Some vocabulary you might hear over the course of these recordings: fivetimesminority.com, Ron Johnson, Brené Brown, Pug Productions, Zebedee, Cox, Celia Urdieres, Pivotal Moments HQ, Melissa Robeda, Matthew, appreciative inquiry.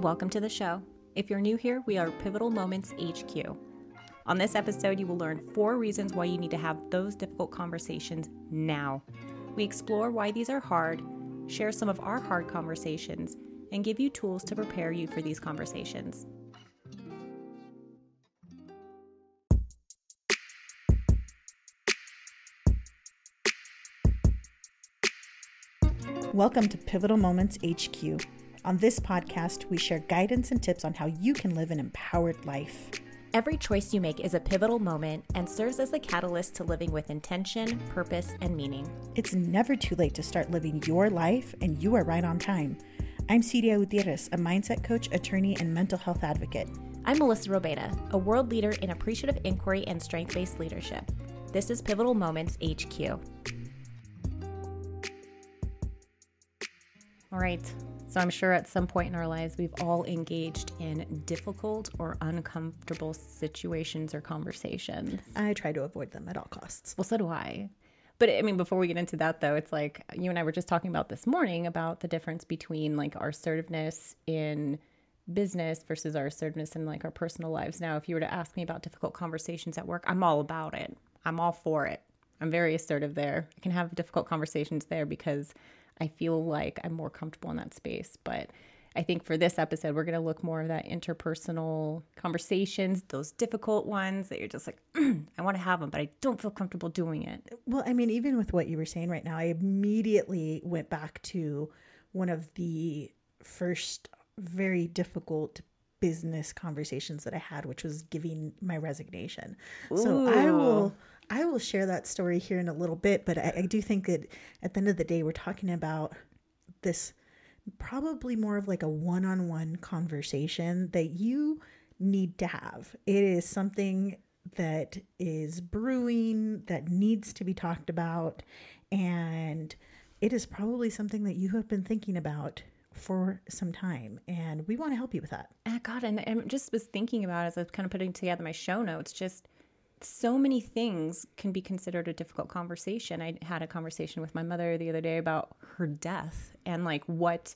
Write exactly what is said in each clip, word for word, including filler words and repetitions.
Welcome to the show. If you're new here, we are Pivotal Moments H Q. On this episode, you will learn four reasons why you need to have those difficult conversations now. We explore why these are hard, share some of our hard conversations, and give you tools to prepare you for these conversations. Welcome to Pivotal Moments H Q. On this podcast, we share guidance and tips on how you can live an empowered life. Every choice you make is a pivotal moment and serves as the catalyst to living with intention, purpose, and meaning. It's never too late to start living your life, and you are right on time. I'm Celia Urdieres, a mindset coach, attorney, and mental health advocate. I'm Melissa Robeda, a world leader in appreciative inquiry and strength-based leadership. This is Pivotal Moments H Q. All right, so I'm sure at some point in our lives, we've all engaged in difficult or uncomfortable situations or conversations. I try to avoid them at all costs. Well, so do I. But I mean, before we get into that, though, it's like you and I were just talking about this morning about the difference between like our assertiveness in business versus our assertiveness in like our personal lives. Now, if you were to ask me about difficult conversations at work, I'm all about it. I'm all for it. I'm very assertive there. I can have difficult conversations there because I feel like I'm more comfortable in that space. But I think for this episode, we're going to look more at that interpersonal conversations, those difficult ones that you're just like, mm, I want to have them, but I don't feel comfortable doing it. Well, I mean, even with what you were saying right now, I immediately went back to one of the first very difficult business conversations that I had, which was giving my resignation. Ooh. So I will... I will share that story here in a little bit, but I, I do think that at the end of the day, we're talking about this probably more of like a one-on-one conversation that you need to have. It is something that is brewing, that needs to be talked about, and it is probably something that you have been thinking about for some time, and we want to help you with that. Oh, God, and I just was thinking about it as I was kind of putting together my show notes, just so many things can be considered a difficult conversation. I had a conversation with my mother the other day about her death and like what,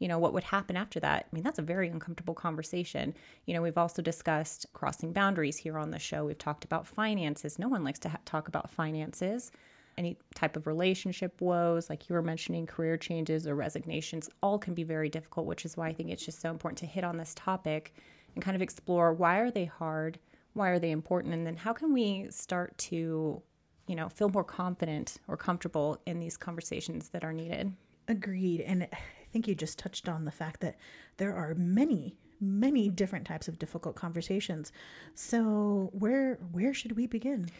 you know, what would happen after that. I mean, that's a very uncomfortable conversation. You know, we've also discussed crossing boundaries here on the show. We've talked about finances. No one likes to ha- talk about finances, any type of relationship woes, like you were mentioning, career changes or resignations, all can be very difficult, which is why I think it's just so important to hit on this topic and kind of explore why are they hard? Why are they important? And then how can we start to, you know, feel more confident or comfortable in these conversations that are needed? Agreed. And I think you just touched on the fact that there are many, many different types of difficult conversations. So where where should we begin?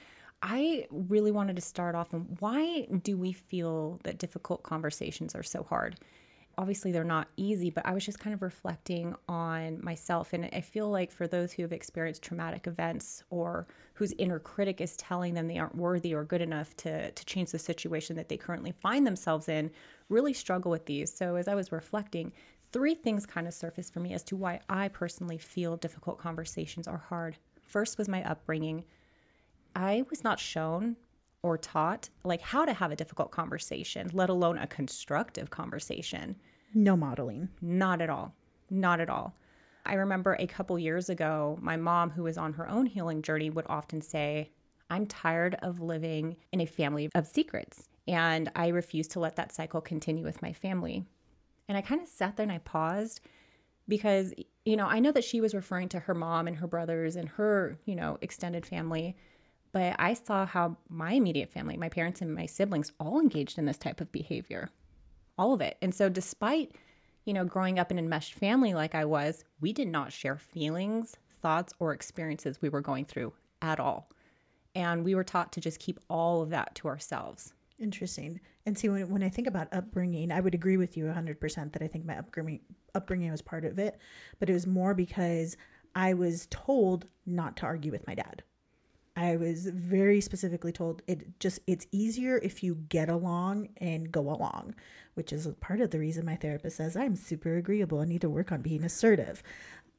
I really wanted to start off on why do we feel that difficult conversations are so hard? Obviously, they're not easy, but I was just kind of reflecting on myself. And I feel like for those who have experienced traumatic events or whose inner critic is telling them they aren't worthy or good enough to, to change the situation that they currently find themselves in, really struggle with these. So as I was reflecting, three things kind of surfaced for me as to why I personally feel difficult conversations are hard. First was my upbringing. I was not shown or taught like how to have a difficult conversation, let alone a constructive conversation. No modeling. Not at all. Not at all. I remember a couple years ago, my mom, who was on her own healing journey, would often say, I'm tired of living in a family of secrets, and I refuse to let that cycle continue with my family. And I kind of sat there and I paused because, you know, I know that she was referring to her mom and her brothers and her, you know, extended family. But I saw how my immediate family, my parents and my siblings, all engaged in this type of behavior, all of it. And so despite, you know, growing up in an enmeshed family like I was, we did not share feelings, thoughts, or experiences we were going through at all. And we were taught to just keep all of that to ourselves. Interesting. And see, when, when I think about upbringing, I would agree with you one hundred percent that I think my upbringing, upbringing was part of it. But it was more because I was told not to argue with my dad. I was very specifically told it just it's easier if you get along and go along, which is part of the reason my therapist says I'm super agreeable. I need to work on being assertive.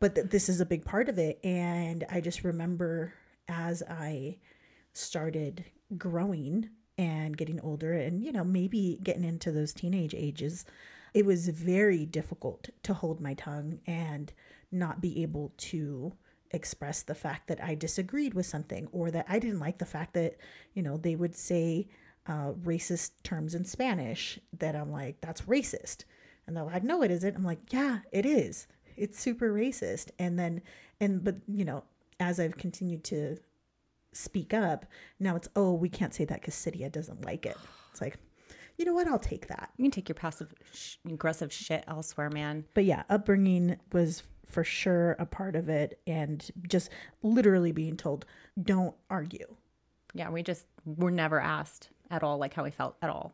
But th- this is a big part of it. And I just remember as I started growing and getting older and, you know, maybe getting into those teenage ages, it was very difficult to hold my tongue and not be able to express the fact that I disagreed with something, or that I didn't like the fact that, you know, they would say uh, racist terms in Spanish that I'm like, that's racist. And they're like, no, it isn't. I'm like, yeah, it is. It's super racist. And then, and, but you know, as I've continued to speak up, now it's, oh, we can't say that because Celia doesn't like it. It's like, you know what? I'll take that. You can take your passive sh- aggressive shit elsewhere, man. But yeah, upbringing was for sure a part of it. And just literally being told, don't argue. Yeah. We just were never asked at all, like how we felt at all.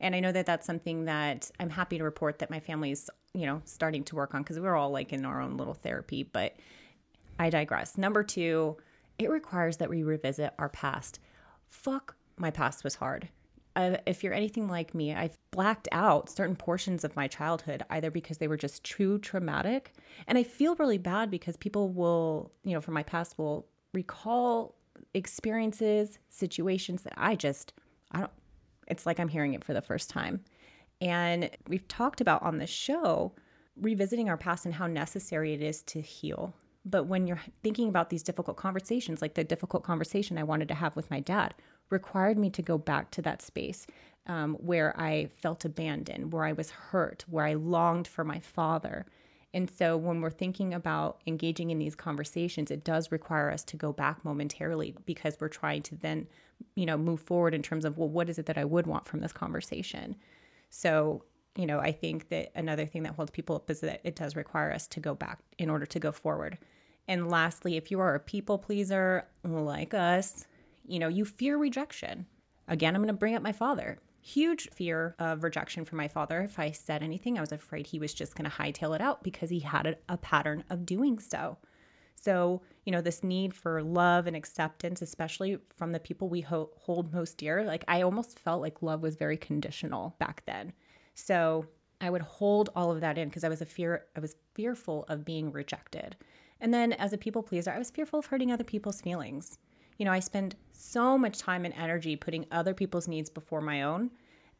And I know that that's something that I'm happy to report that my family's, you know, starting to work on, because we're all like in our own little therapy, but I digress. Number two, it requires that we revisit our past. Fuck, my past was hard. Uh, if you're anything like me, I've blacked out certain portions of my childhood, either because they were just too traumatic. And I feel really bad because people will, you know, from my past will recall experiences, situations that I just, I don't, it's like I'm hearing it for the first time. And we've talked about on this show, revisiting our past and how necessary it is to heal. But when you're thinking about these difficult conversations, like the difficult conversation I wanted to have with my dad, required me to go back to that space um, where I felt abandoned, where I was hurt, where I longed for my father. And so when we're thinking about engaging in these conversations, it does require us to go back momentarily, because we're trying to then, you know, move forward in terms of, well, what is it that I would want from this conversation? So, you know, I think that another thing that holds people up is that it does require us to go back in order to go forward. And lastly, if you are a people pleaser like us, you know, you fear rejection. Again, I'm going to bring up my father. Huge fear of rejection from my father. If I said anything, I was afraid he was just going to hightail it out, because he had a, a pattern of doing so. So, you know, this need for love and acceptance, especially from the people we ho- hold most dear, like I almost felt like love was very conditional back then. So I would hold all of that in because I was a fear, I was fearful of being rejected. And then as a people pleaser, I was fearful of hurting other people's feelings. You know, I spend so much time and energy putting other people's needs before my own,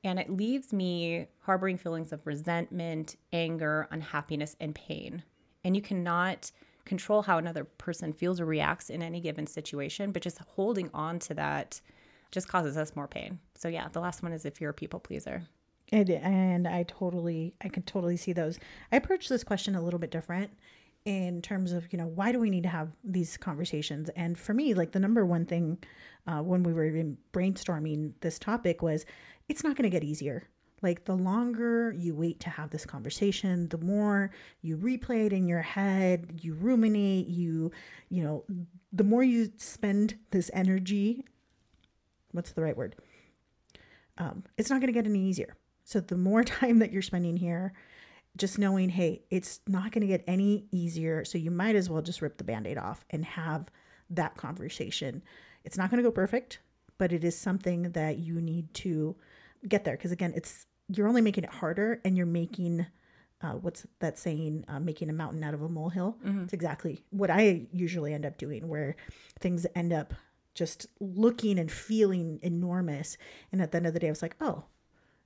and it leaves me harboring feelings of resentment, anger, unhappiness, and pain. And you cannot control how another person feels or reacts in any given situation, but just holding on to that just causes us more pain. So yeah, the last one is if you're a people pleaser. And, and I totally, I can totally see those. I approach this question a little bit different in terms of, you know, why do we need to have these conversations? And for me, like the number one thing uh, when we were even brainstorming this topic was, it's not going to get easier. Like the longer you wait to have this conversation, the more you replay it in your head, you ruminate, you, you know, the more you spend this energy, what's the right word? Um, it's not going to get any easier. So the more time that you're spending here, just knowing, hey, it's not going to get any easier. So you might as well just rip the Band-Aid off and have that conversation. It's not going to go perfect, but it is something that you need to get there. Because again, it's, you're only making it harder, and you're making, uh, what's that saying, uh, making a mountain out of a molehill. Mm-hmm. It's exactly what I usually end up doing, where things end up just looking and feeling enormous. And at the end of the day, I was like, oh,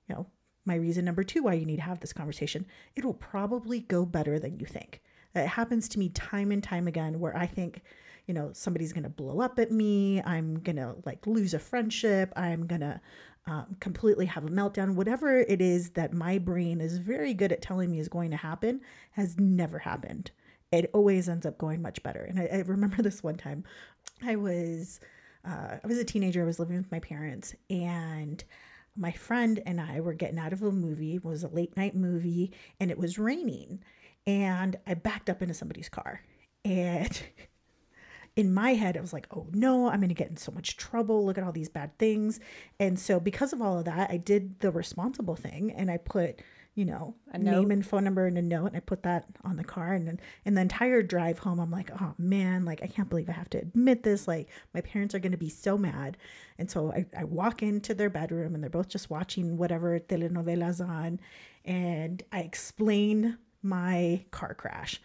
you know, my reason number two why you need to have this conversation, it'll probably go better than you think. It happens to me time and time again, where I think, you know, somebody's going to blow up at me. I'm going to like lose a friendship. I'm going to um, completely have a meltdown. Whatever it is that my brain is very good at telling me is going to happen has never happened. It always ends up going much better. And I, I remember this one time I was, uh, I was a teenager. I was living with my parents, and my friend and I were getting out of a movie. It was a late night movie, and it was raining, and I backed up into somebody's car, and in my head, I was like, oh no, I'm going to get in so much trouble. Look at all these bad things. And so because of all of that, I did the responsible thing, and I put, you know, a name and phone number and a note, and I put that on the car. And then, and the entire drive home, I'm like, oh man, like, I can't believe I have to admit this. Like, my parents are going to be so mad. And so I, I walk into their bedroom, and they're both just watching whatever telenovelas on. And I explain my car crash.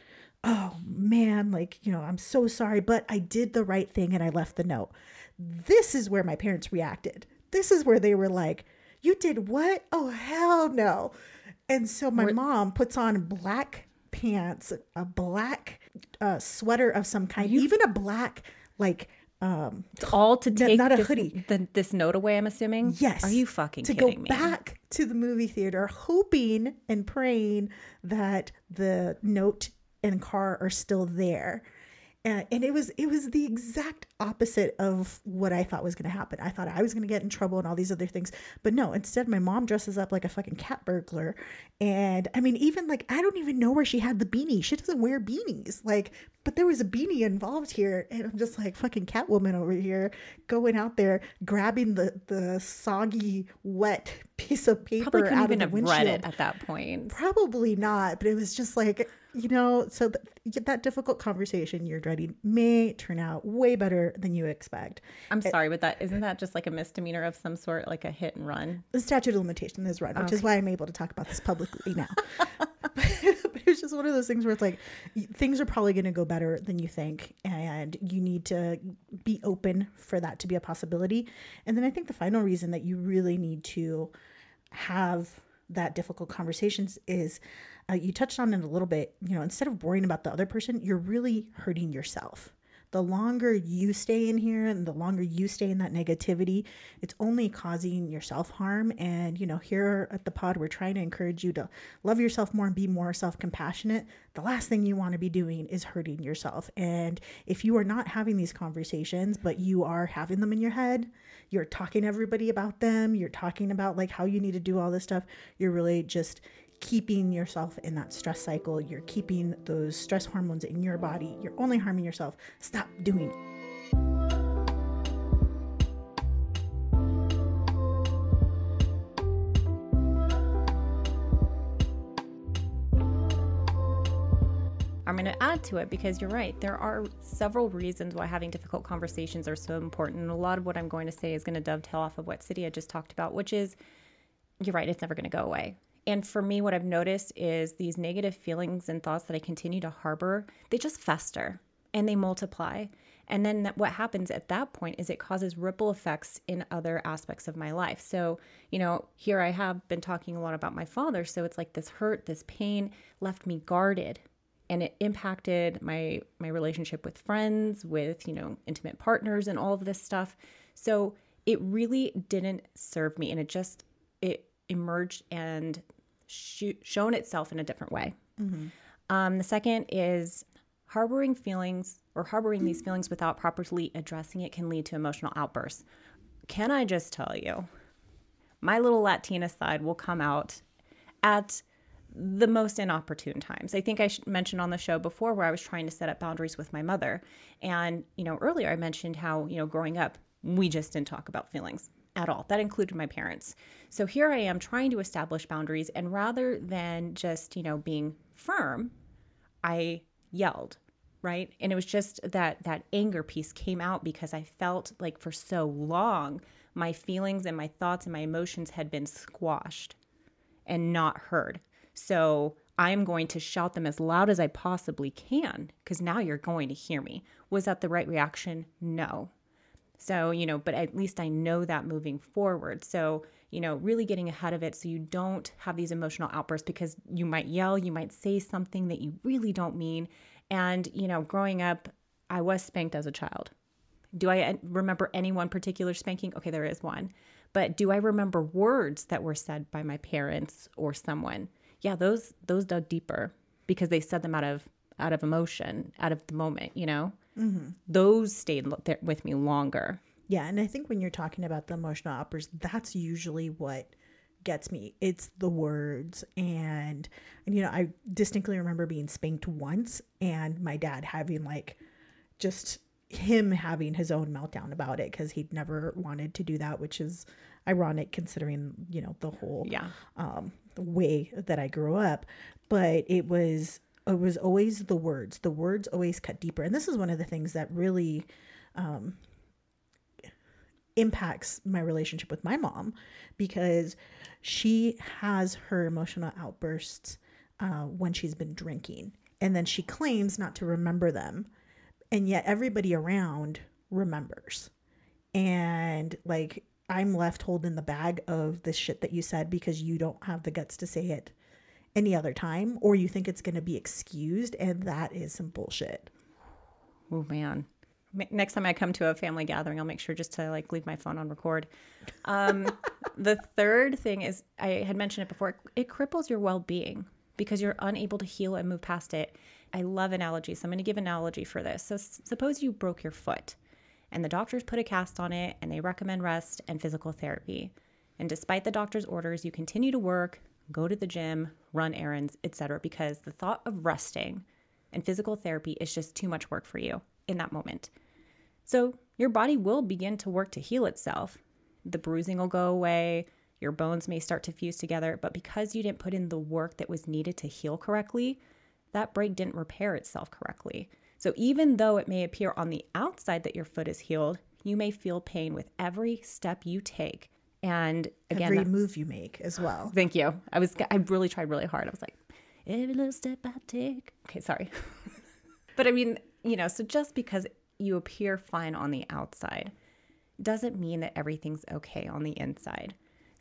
Oh man, like, you know, I'm so sorry, but I did the right thing, and I left the note. This is where my parents reacted. This is where they were like, you did what? Oh, hell no. And so my what? mom puts on black pants, a black uh, sweater of some kind, you... even a black, like... Um, all to take not a this, hoodie. The, this note away, I'm assuming? Yes. Are you fucking to kidding me? To go back to the movie theater hoping and praying that the note and car are still there. Uh, and it was it was the exact opposite of what I thought was going to happen. I thought I was going to get in trouble and all these other things. But no, instead, my mom dresses up like a fucking cat burglar. And I mean, even like, I don't even know where she had the beanie. She doesn't wear beanies. Like, but there was a beanie involved here. And I'm just like, fucking Catwoman over here going out there, grabbing the, the soggy, wet piece of paper Probably couldn't out even of the windshield. Read it at that point. Probably not. But it was just like... You know, so th- you get that difficult conversation you're dreading may turn out way better than you expect. I'm it, sorry, but that isn't that just like a misdemeanor of some sort, like a hit and run? The statute of limitation is run, okay. Which is why I'm able to talk about this publicly now. But it's just one of those things where it's like things are probably going to go better than you think, and you need to be open for that to be a possibility. And then I think the final reason that you really need to have that difficult conversations is uh, you touched on it a little bit, you know, instead of worrying about the other person, you're really hurting yourself. The longer you stay in here and the longer you stay in that negativity, it's only causing yourself harm. And, you know, here at the pod, we're trying to encourage you to love yourself more and be more self-compassionate. The last thing you want to be doing is hurting yourself. And if you are not having these conversations, but you are having them in your head, you're talking to everybody about them, you're talking about like how you need to do all this stuff, you're really just keeping yourself in that stress cycle. You're keeping those stress hormones in your body. You're only harming yourself. Stop doing it. I'm going to add to it because you're right. There are several reasons why having difficult conversations are so important. And a lot of what I'm going to say is going to dovetail off of what Celia just talked about, which is, you're right, it's never going to go away. And for me, what I've noticed is these negative feelings and thoughts that I continue to harbor, they just fester and they multiply. And then that, what happens at that point is it causes ripple effects in other aspects of my life. So, you know, here I have been talking a lot about my father. So it's like this hurt, this pain left me guarded, and it impacted my, my relationship with friends, with, you know, intimate partners and all of this stuff. So it really didn't serve me, and it just, it emerged and Sh- shown itself in a different way. Mm-hmm. Um, the second is harboring feelings or harboring mm-hmm. these feelings without properly addressing it can lead to emotional outbursts. Can I just tell you, my little Latina side will come out at the most inopportune times. I think I mentioned on the show before where I was trying to set up boundaries with my mother. And, you know, earlier I mentioned how, you know, growing up, we just didn't talk about feelings at all. That included my parents. So here I am trying to establish boundaries, and rather than just, you know, being firm, I yelled, right? And it was just that that anger piece came out because I felt like for so long my feelings and my thoughts and my emotions had been squashed and not heard. So I'm going to shout them as loud as I possibly can because now you're going to hear me. Was that the right reaction? No. So, you know, but at least I know that moving forward. So, you know, really getting ahead of it so you don't have these emotional outbursts, because you might yell, you might say something that you really don't mean. And, you know, growing up, I was spanked as a child. Do I remember any one particular spanking? Okay, there is one. But do I remember words that were said by my parents or someone? Yeah, those those dug deeper because they said them out of out of emotion, out of the moment, you know? Mm-hmm. Those stayed there with me longer. Yeah. And I think when you're talking about the emotional outbursts, that's usually what gets me. It's the words. And, and, you know, I distinctly remember being spanked once and my dad having like just him having his own meltdown about it because he'd never wanted to do that, which is ironic considering, you know, the whole yeah. um, way that I grew up. But it was It was always the words. The words always cut deeper. And this is one of the things that really um, impacts my relationship with my mom, because she has her emotional outbursts uh, when she's been drinking. And then she claims not to remember them. And yet everybody around remembers. And like I'm left holding the bag of this shit that you said because you don't have the guts to say it any other time, or you think it's going to be excused, and that is some bullshit. Oh, man. Next time I come to a family gathering, I'll make sure just to like leave my phone on record. Um, the third thing is, I had mentioned it before, it cripples your well-being because you're unable to heal and move past it. I love analogies, so I'm going to give an analogy for this. So s- suppose you broke your foot and the doctors put a cast on it and they recommend rest and physical therapy. And despite the doctor's orders, you continue to work, go to the gym, run errands, et cetera, because the thought of resting and physical therapy is just too much work for you in that moment. So your body will begin to work to heal itself. The bruising will go away. Your bones may start to fuse together. But because you didn't put in the work that was needed to heal correctly, that break didn't repair itself correctly. So even though it may appear on the outside that your foot is healed, you may feel pain with every step you take. And again, every move you make as well. Thank you. I was, I really tried really hard. I was like, every little step I take. Okay, sorry. But I mean, you know, so just because you appear fine on the outside doesn't mean that everything's okay on the inside.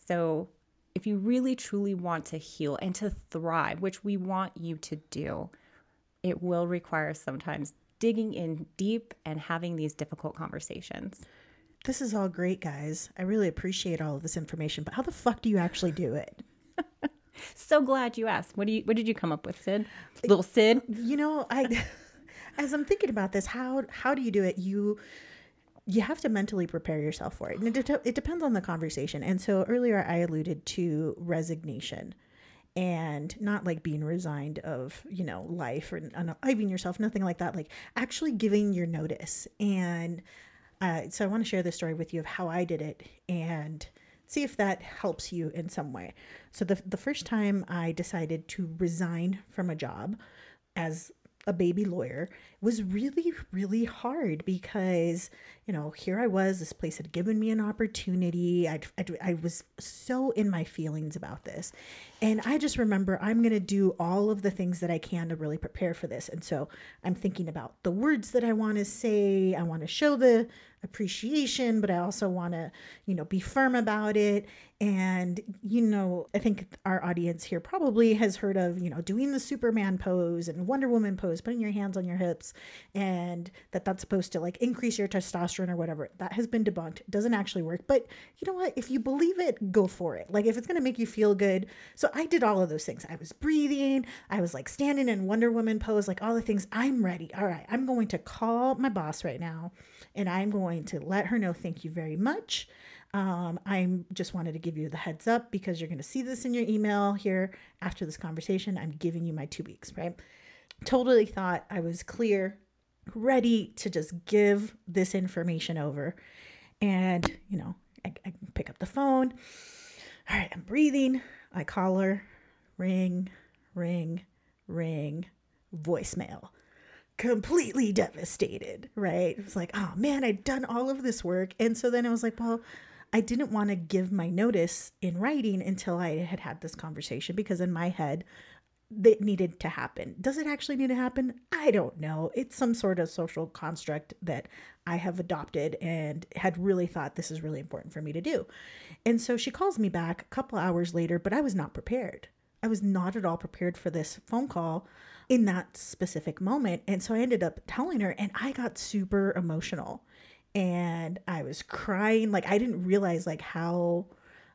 So if you really truly want to heal and to thrive, which we want you to do, it will require sometimes digging in deep and having these difficult conversations. This is all great, guys. I really appreciate all of this information, but how the fuck do you actually do it? So glad you asked. What do you? What did you come up with, Sid? Little Sid? You know, I... As I'm thinking about this, how how do you do it? You you have to mentally prepare yourself for it. And it, de- it depends on the conversation. And so earlier I alluded to resignation and not like being resigned of, you know, life or unaliving yourself, nothing like that. Like actually giving your notice. And uh, so I want to share this story with you of how I did it and see if that helps you in some way. So the the first time I decided to resign from a job as a baby lawyer was really, really hard because, you know, here I was, this place had given me an opportunity. I, I, I was so in my feelings about this. And I just remember I'm going to do all of the things that I can to really prepare for this. And so I'm thinking about the words that I want to say. I want to show the appreciation, but I also want to, you know, be firm about it. And, you know, I think our audience here probably has heard of, you know, doing the Superman pose and Wonder Woman pose, putting your hands on your hips, and that that's supposed to like increase your testosterone or whatever. That has been debunked. It doesn't actually work. But you know what? If you believe it, go for it. Like if it's going to make you feel good. So I did all of those things. I was breathing. I was like standing in Wonder Woman pose, like all the things. I'm ready. All right. I'm going to call my boss right now and I'm going to let her know, thank you very much. Um, I just wanted to give you the heads up because you're going to see this in your email here after this conversation. I'm giving you my two weeks, right? Totally thought I was clear, ready to just give this information over. And, you know, I, I pick up the phone. All right, I'm breathing. I call her, ring, ring, ring, voicemail. Completely devastated, right? It was like, oh man, I'd done all of this work. And so then I was like, well, I didn't want to give my notice in writing until I had had this conversation because in my head, it needed to happen. Does it actually need to happen? I don't know. It's some sort of social construct that I have adopted and had really thought this is really important for me to do. And so she calls me back a couple hours later, but I was not prepared. I was not at all prepared for this phone call in that specific moment. And so I ended up telling her and I got super emotional and I was crying. Like I didn't realize like how,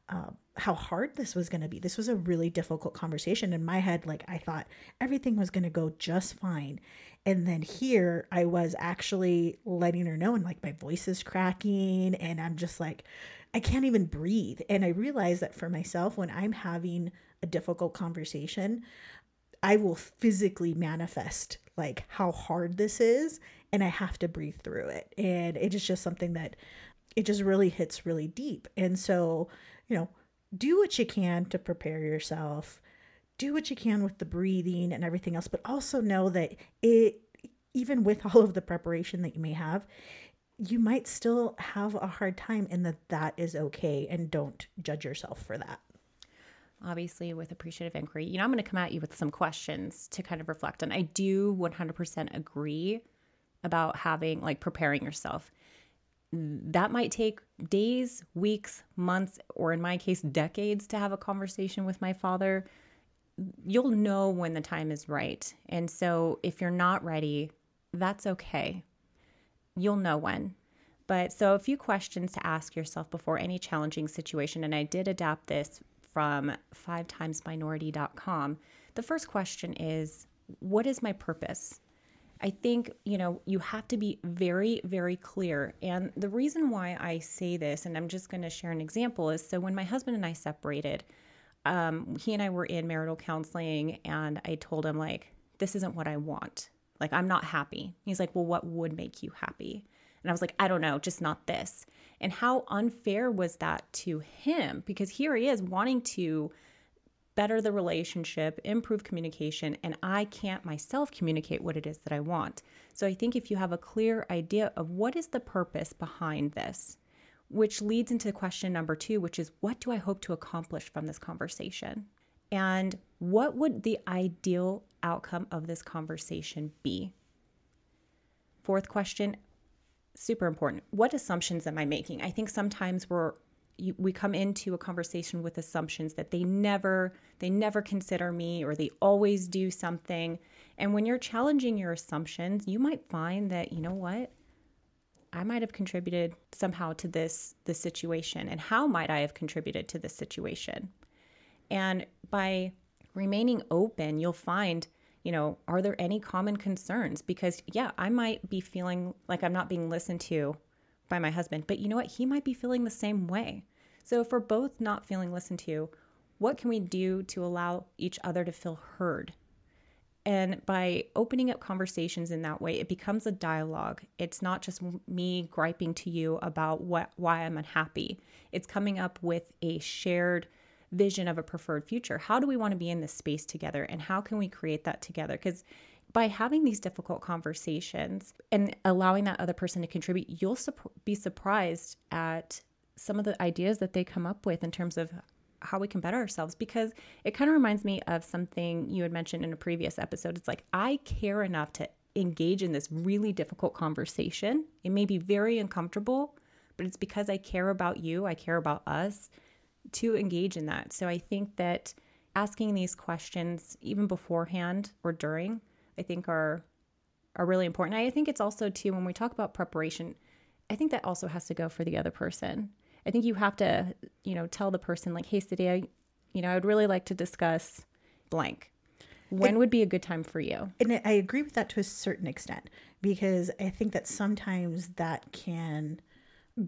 uh, how hard this was going to be. This was a really difficult conversation in my head. Like I thought everything was going to go just fine. And then here I was actually letting her know and like my voice is cracking and I'm just like, I can't even breathe. And I realized that for myself, when I'm having a difficult conversation, I will physically manifest like how hard this is and I have to breathe through it. And it is just something that it just really hits really deep. And so, you know, do what you can to prepare yourself, do what you can with the breathing and everything else, but also know that it, even with all of the preparation that you may have, you might still have a hard time and that that is okay. And don't judge yourself for that. Obviously with appreciative inquiry, you know, I'm going to come at you with some questions to kind of reflect on. I do one hundred percent agree about having like preparing yourself. That might take days, weeks, months, or in my case, decades to have a conversation with my father. you'll know when the time is right. And so if you're not ready, that's okay. You'll know when. But so a few questions to ask yourself before any challenging situation. And I did adapt this from five times minority dot com. The first question is, what is my purpose? I think, you know, you have to be very, very clear. And the reason why I say this, and I'm just going to share an example, is so when my husband and I separated, um, he and I were in marital counseling, and I told him, like, this isn't what I want. Like, I'm not happy. He's like, well, what would make you happy? And I was like, I don't know, just not this. And how unfair was that to him? Because here he is wanting to better the relationship, improve communication, and I can't myself communicate what it is that I want. So I think if you have a clear idea of what is the purpose behind this, which leads into question number two, which is, what do I hope to accomplish from this conversation? And what would the ideal outcome of this conversation be? Fourth question, super important. What assumptions am I making? I think sometimes we're You, we come into a conversation with assumptions that they never, they never consider me, or they always do something. And when you're challenging your assumptions, you might find that, you know what, I might have contributed somehow to this, this situation. And how might I have contributed to this situation? And by remaining open, you'll find, you know, are there any common concerns? Because yeah, I might be feeling like I'm not being listened to by my husband, but you know what? He might be feeling the same way. So if we're both not feeling listened to, what can we do to allow each other to feel heard? And by opening up conversations in that way, it becomes a dialogue. It's not just me griping to you about what, why I'm unhappy. It's coming up with a shared vision of a preferred future. How do we want to be in this space together? And how can we create that together? Because by having these difficult conversations and allowing that other person to contribute, you'll su- be surprised at some of the ideas that they come up with in terms of how we can better ourselves. Because it kind of reminds me of something you had mentioned in a previous episode. It's like, I care enough to engage in this really difficult conversation. It may be very uncomfortable, but it's because I care about you, I care about us, to engage in that. So I think that asking these questions even beforehand or during, I think are are really important. I think it's also too, when we talk about preparation, I think that also has to go for the other person. I think you have to, you know, tell the person, like, hey, Celia, you know, I would really like to discuss blank. When and, would be a good time for you? And I agree with that to a certain extent, because I think that sometimes that can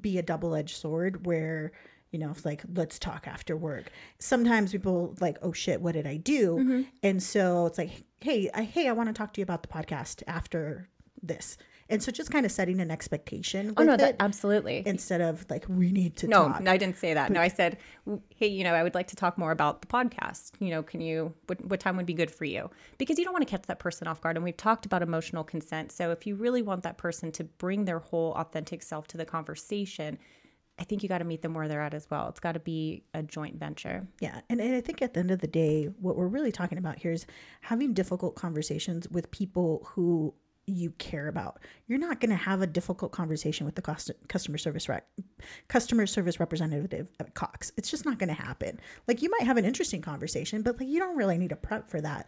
be a double-edged sword where, you know, it's like, let's talk after work. Sometimes people like, oh shit, what did I do? Mm-hmm. And so it's like, hey, I, hey, I want to talk to you about the podcast after this. And so just kind of setting an expectation. Oh, no, that, absolutely. Instead of like, we need to no, talk. No, I didn't say that. But, no, I said, hey, you know, I would like to talk more about the podcast. You know, can you, what, what time would be good for you? Because you don't want to catch that person off guard. And we've talked about emotional consent. So if you really want that person to bring their whole authentic self to the conversation, I think you got to meet them where they're at as well. It's got to be a joint venture. Yeah. And, and I think at the end of the day, what we're really talking about here is having difficult conversations with people who you care about. You're not going to have a difficult conversation with the cost, customer service rep, customer service representative at Cox. It's just not going to happen. Like, you might have an interesting conversation, but like, you don't really need to prep for that.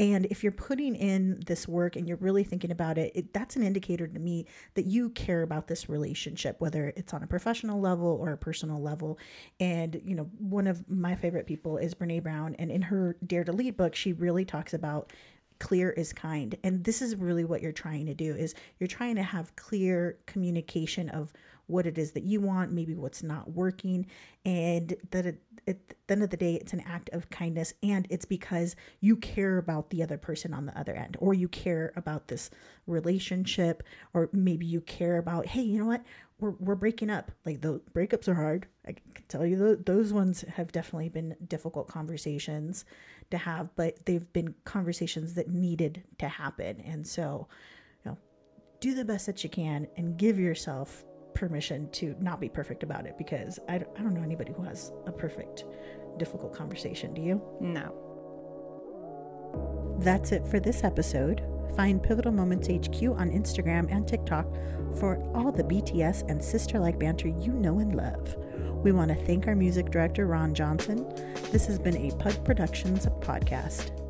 And if you're putting in this work and you're really thinking about it, it, that's an indicator to me that you care about this relationship, whether it's on a professional level or a personal level. And, you know, one of my favorite people is Brené Brown. And in her Dare to Lead book, she really talks about clear is kind. And this is really what you're trying to do, is you're trying to have clear communication of what it is that you want, maybe what's not working. And that it, at the end of the day, it's an act of kindness. And it's because you care about the other person on the other end, or you care about this relationship, or maybe you care about, hey, you know what? We're, we're breaking up. Like, the breakups are hard. I can tell you th- those ones have definitely been difficult conversations to have, but they've been conversations that needed to happen. And so, you know, do the best that you can and give yourself permission to not be perfect about it, because I, I don't know anybody who has a perfect, difficult conversation. Do you? No. That's it for this episode. Find Pivotal Moments H Q on Instagram and TikTok for all the B T S and sister-like banter you know and love. We want to thank our music director, Ron Johnson. This has been a Pug Productions podcast.